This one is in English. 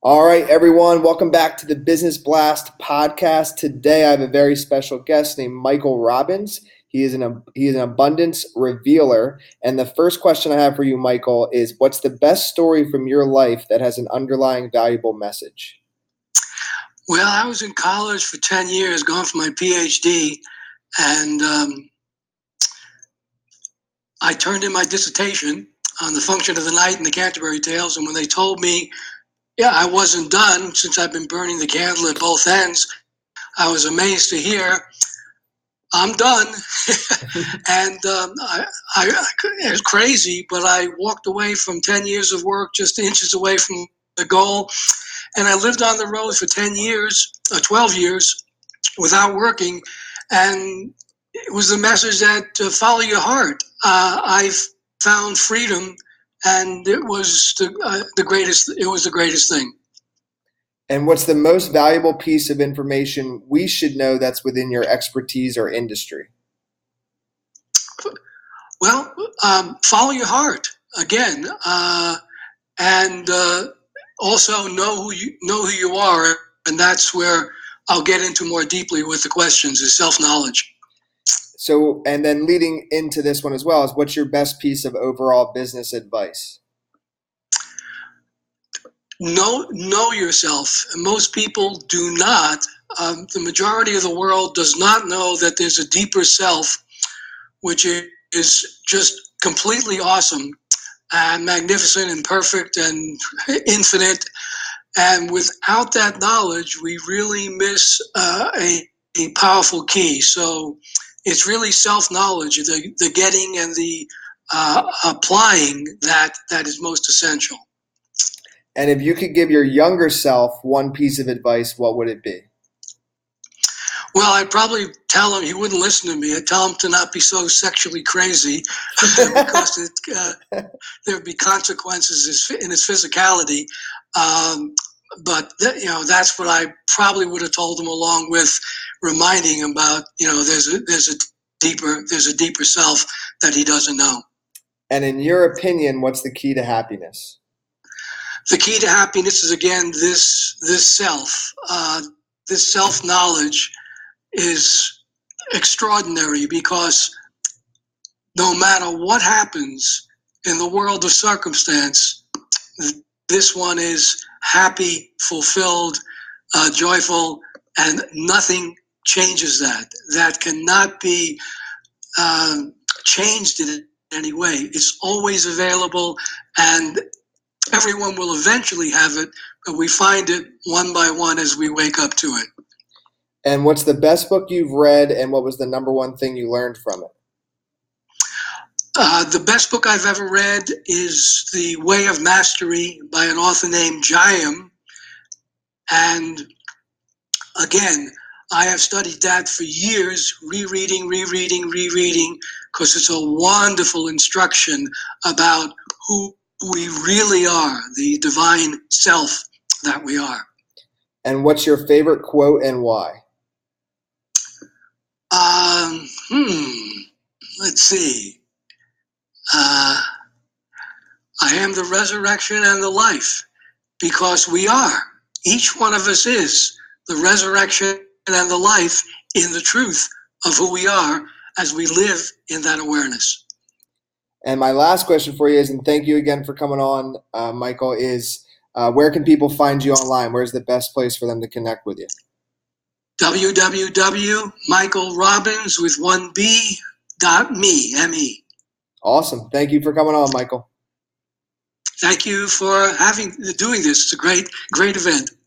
All right, everyone, welcome back to the Business Blast Podcast. Today, I have a very special guest named Michael Robbins. He is an abundance revealer. And the first question I have for you, Michael, is what's the best story from your life that has an underlying valuable message? Well, I was in college for 10 years, going for my PhD, and I turned in my dissertation on the function of the night in the Canterbury Tales, and when they told me I wasn't done, since I've been burning the candle at both ends, I was amazed to hear, I'm done. And it was crazy, but I walked away from 10 years of work, just inches away from the goal. And I lived on the road for 12 years without working. And it was the message that follow your heart. I've found freedom. And it was the greatest thing. And what's the most valuable piece of information we should know that's within your expertise or industry? Well, follow your heart again, and also know who you are, and that's where I'll get into more deeply with the questions is self-knowledge. So, and then leading into this one as well is what's your best piece of overall business advice? Know yourself. Most people do not. The majority of the world does not know that there's a deeper self, which is just completely awesome and magnificent and perfect and infinite. And without that knowledge, we really miss a powerful key. So, it's really self-knowledge, the getting and the applying that is most essential. And if you could give your younger self one piece of advice, what would it be? Well, I'd probably tell him, he wouldn't listen to me, I'd tell him to not be so sexually crazy because there'd be consequences in his physicality. But that's what I probably would have told him, along with reminding him about there's a deeper self that he doesn't know. And in your opinion, what's the key to happiness? The key to happiness is again this self. This self-knowledge is extraordinary because no matter what happens in the world of circumstance, this one is happy, fulfilled, joyful, and nothing changes that. That cannot be changed in any way. It's always available, and everyone will eventually have it, but we find it one by one as we wake up to it. And what's the best book you've read, and what was the number one thing you learned from it? The best book I've ever read is The Way of Mastery by an author named Jayam. And again, I have studied that for years, rereading, because it's a wonderful instruction about who we really are, the divine self that we are. And what's your favorite quote and why? Let's see. I am the resurrection and the life, because we are. Each one of us is the resurrection and the life in the truth of who we are as we live in that awareness. And my last question for you is, and thank you again for coming on, Michael, is where can people find you online? Where's the best place for them to connect with you? www.michaelrobbinswith1b.me. M-E. Awesome. Thank you for coming on, Michael. Thank you for doing this. It's a great event.